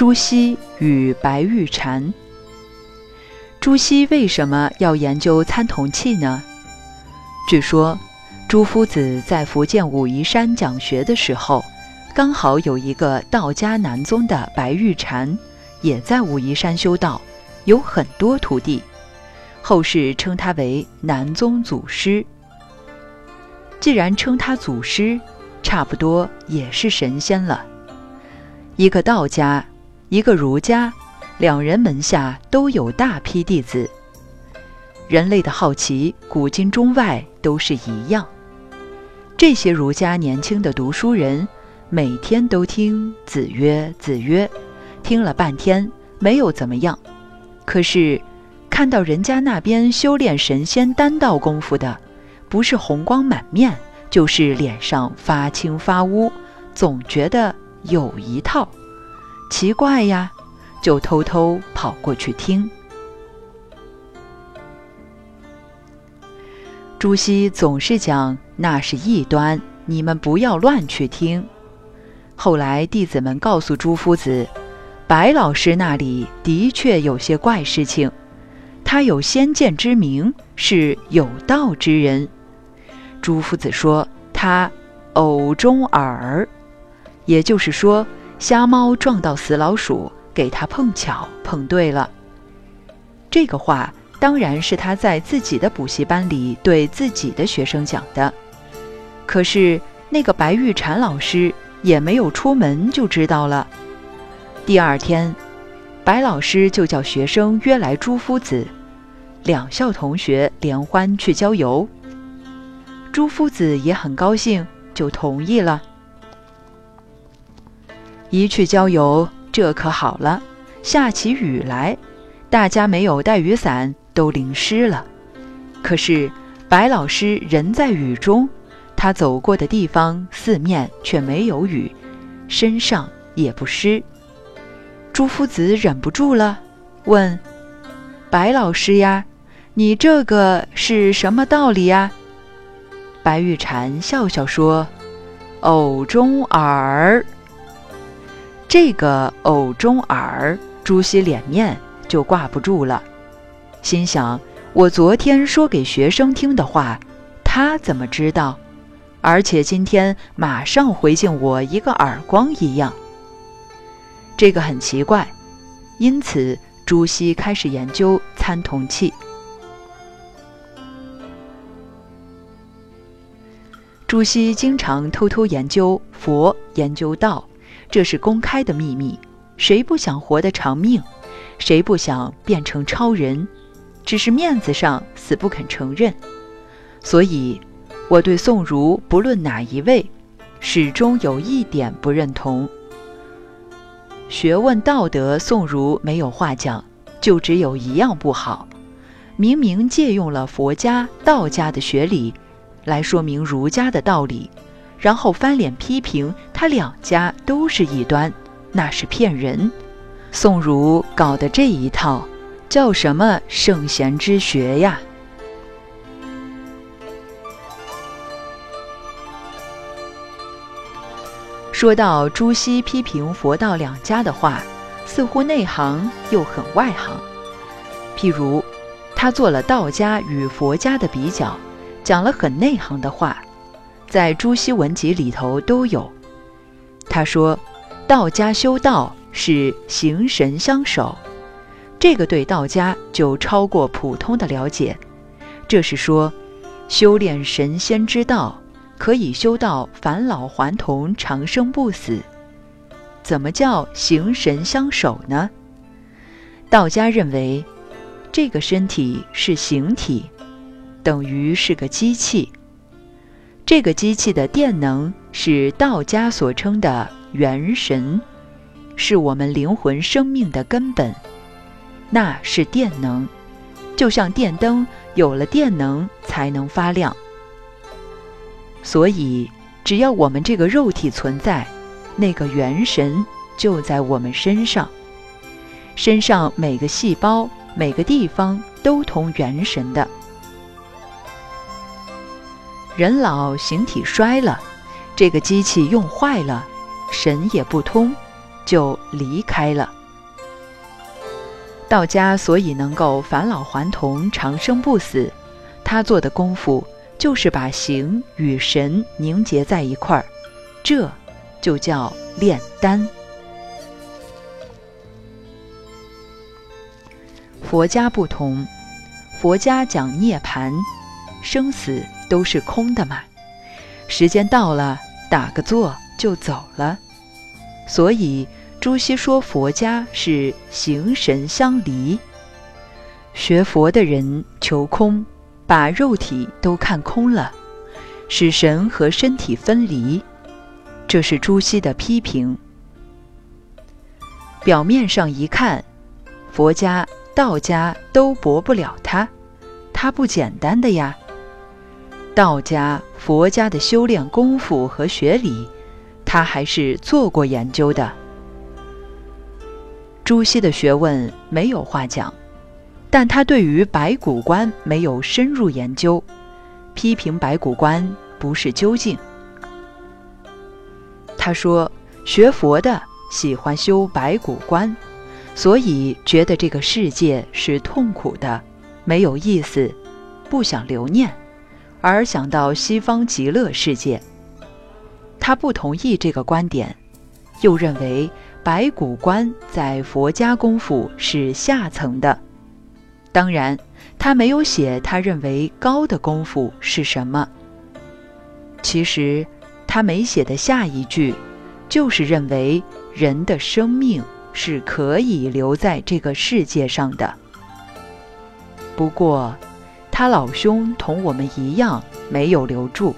朱熹与白玉蟾。朱熹为什么要研究参铜器呢？据说朱夫子在福建武夷山讲学的时候，刚好有一个道家南宗的白玉蟾也在武夷山修道，有很多徒弟，后世称他为南宗祖师。既然称他祖师，差不多也是神仙了。一个道家，一个儒家，两人门下都有大批弟子。人类的好奇，古今中外都是一样。这些儒家年轻的读书人，每天都听子曰子曰，听了半天没有怎么样，可是看到人家那边修炼神仙丹道功夫的，不是红光满面，就是脸上发青发乌，总觉得有一套，奇怪呀，就偷偷跑过去听。朱熹总是讲那是异端，你们不要乱去听。后来弟子们告诉朱夫子，白老师那里的确有些怪事情，他有先见之明，是有道之人。朱夫子说他偶中耳，也就是说瞎猫撞到死老鼠，给他碰巧碰对了。这个话当然是他在自己的补习班里对自己的学生讲的，可是那个白玉蟾老师也没有出门就知道了。第二天，白老师就叫学生约来朱夫子，两校同学联欢去郊游。朱夫子也很高兴，就同意了。一去郊游，这可好了，下起雨来，大家没有带雨伞，都淋湿了。可是白老师人在雨中，他走过的地方四面却没有雨，身上也不湿。朱夫子忍不住了，问白老师呀，你这个是什么道理呀？白玉蟾笑笑说，偶中耳。这个偶中耳，朱熹脸面就挂不住了，心想，我昨天说给学生听的话，他怎么知道？而且今天马上回敬我一个耳光一样，这个很奇怪。因此朱熹开始研究参铜器。朱熹经常偷偷研究佛，研究道，这是公开的秘密，谁不想活得长命，谁不想变成超人，只是面子上死不肯承认。所以我对宋儒不论哪一位，始终有一点不认同。学问道德，宋儒没有话讲，就只有一样不好，明明借用了佛家道家的学理来说明儒家的道理，然后翻脸批评他两家都是异端，那是骗人。宋儒搞的这一套叫什么圣贤之学呀？说到朱熹批评佛道两家的话，似乎内行又很外行。譬如他做了道家与佛家的比较，讲了很内行的话，在朱熹文集里头都有。他说道家修道是形神相守，这个对道家就超过普通的了解，这是说修炼神仙之道，可以修到返老还童，长生不死。怎么叫形神相守呢？道家认为这个身体是形体，等于是个机器，这个机器的电能是道家所称的元神，是我们灵魂生命的根本，那是电能，就像电灯有了电能才能发亮。所以只要我们这个肉体存在，那个元神就在我们身上，身上每个细胞每个地方都同元神的。人老形体衰了，这个机器用坏了，神也不通，就离开了。道家所以能够返老还童、长生不死，他做的功夫就是把形与神凝结在一块儿，这就叫炼丹。佛家不同，佛家讲涅槃，生死都是空的嘛，时间到了，打个坐就走了。所以朱熹说佛家是形神相离，学佛的人求空，把肉体都看空了，使神和身体分离，这是朱熹的批评。表面上一看，佛家、道家都驳不了他，他不简单的呀。道家、佛家的修炼功夫和学理，他还是做过研究的。朱熹的学问没有话讲，但他对于白骨观没有深入研究，批评白骨观不是究竟。他说，学佛的喜欢修白骨观，所以觉得这个世界是痛苦的，没有意思，不想留念，而想到西方极乐世界。他不同意这个观点，又认为白骨观在佛家功夫是下层的，当然他没有写他认为高的功夫是什么。其实他没写的下一句就是认为人的生命是可以留在这个世界上的。不过他老兄同我们一样没有留住。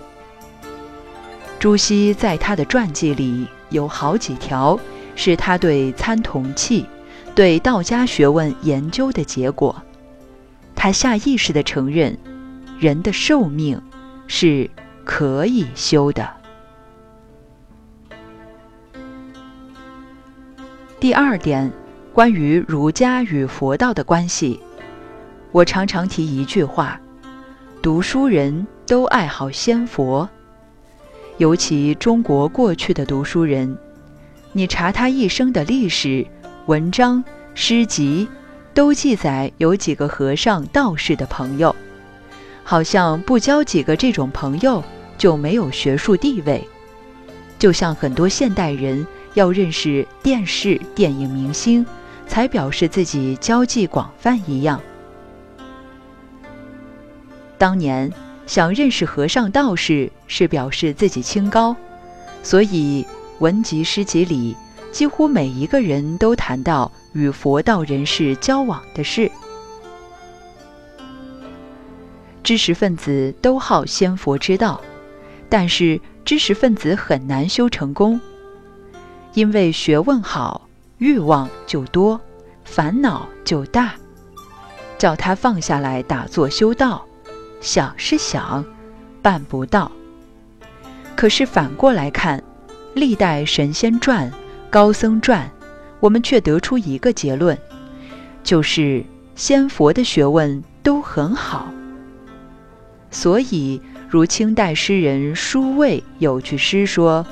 朱熹在他的传记里有好几条是他对参同契、对道家学问研究的结果。他下意识地承认，人的寿命是可以修的。第二点，关于儒家与佛道的关系，我常常提一句话：读书人都爱好仙佛。尤其中国过去的读书人，你查他一生的历史、文章、诗集，都记载有几个和尚道士的朋友，好像不交几个这种朋友就没有学术地位。就像很多现代人要认识电视、电影明星，才表示自己交际广泛一样。当年想认识和尚道士是表示自己清高，所以文集诗集里几乎每一个人都谈到与佛道人士交往的事。知识分子都好仙佛之道，但是知识分子很难修成功，因为学问好，欲望就多，烦恼就大，叫他放下来打坐修道，想是想，办不到。可是反过来看，历代神仙传、高僧传，我们却得出一个结论，就是仙佛的学问都很好。所以如清代诗人舒谓有句诗说：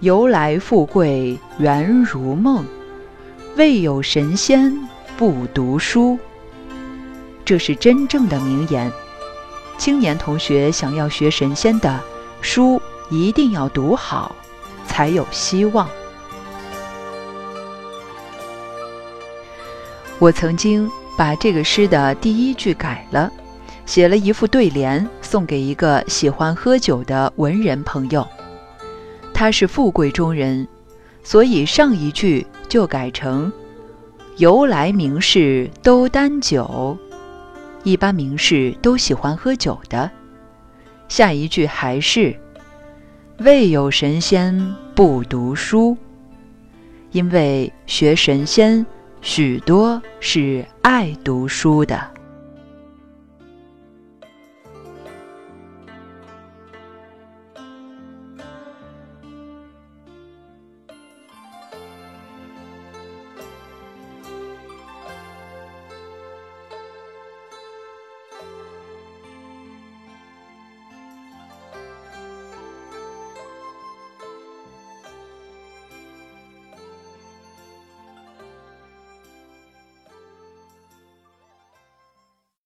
由来富贵原如梦，未有神仙不读书。这是真正的名言。青年同学想要学神仙的书，一定要读好，才有希望。我曾经把这个诗的第一句改了，写了一副对联送给一个喜欢喝酒的文人朋友。他是富贵中人，所以上一句就改成由来名士都担酒，一般名士都喜欢喝酒的。下一句还是未有神仙不读书，因为学神仙许多是爱读书的。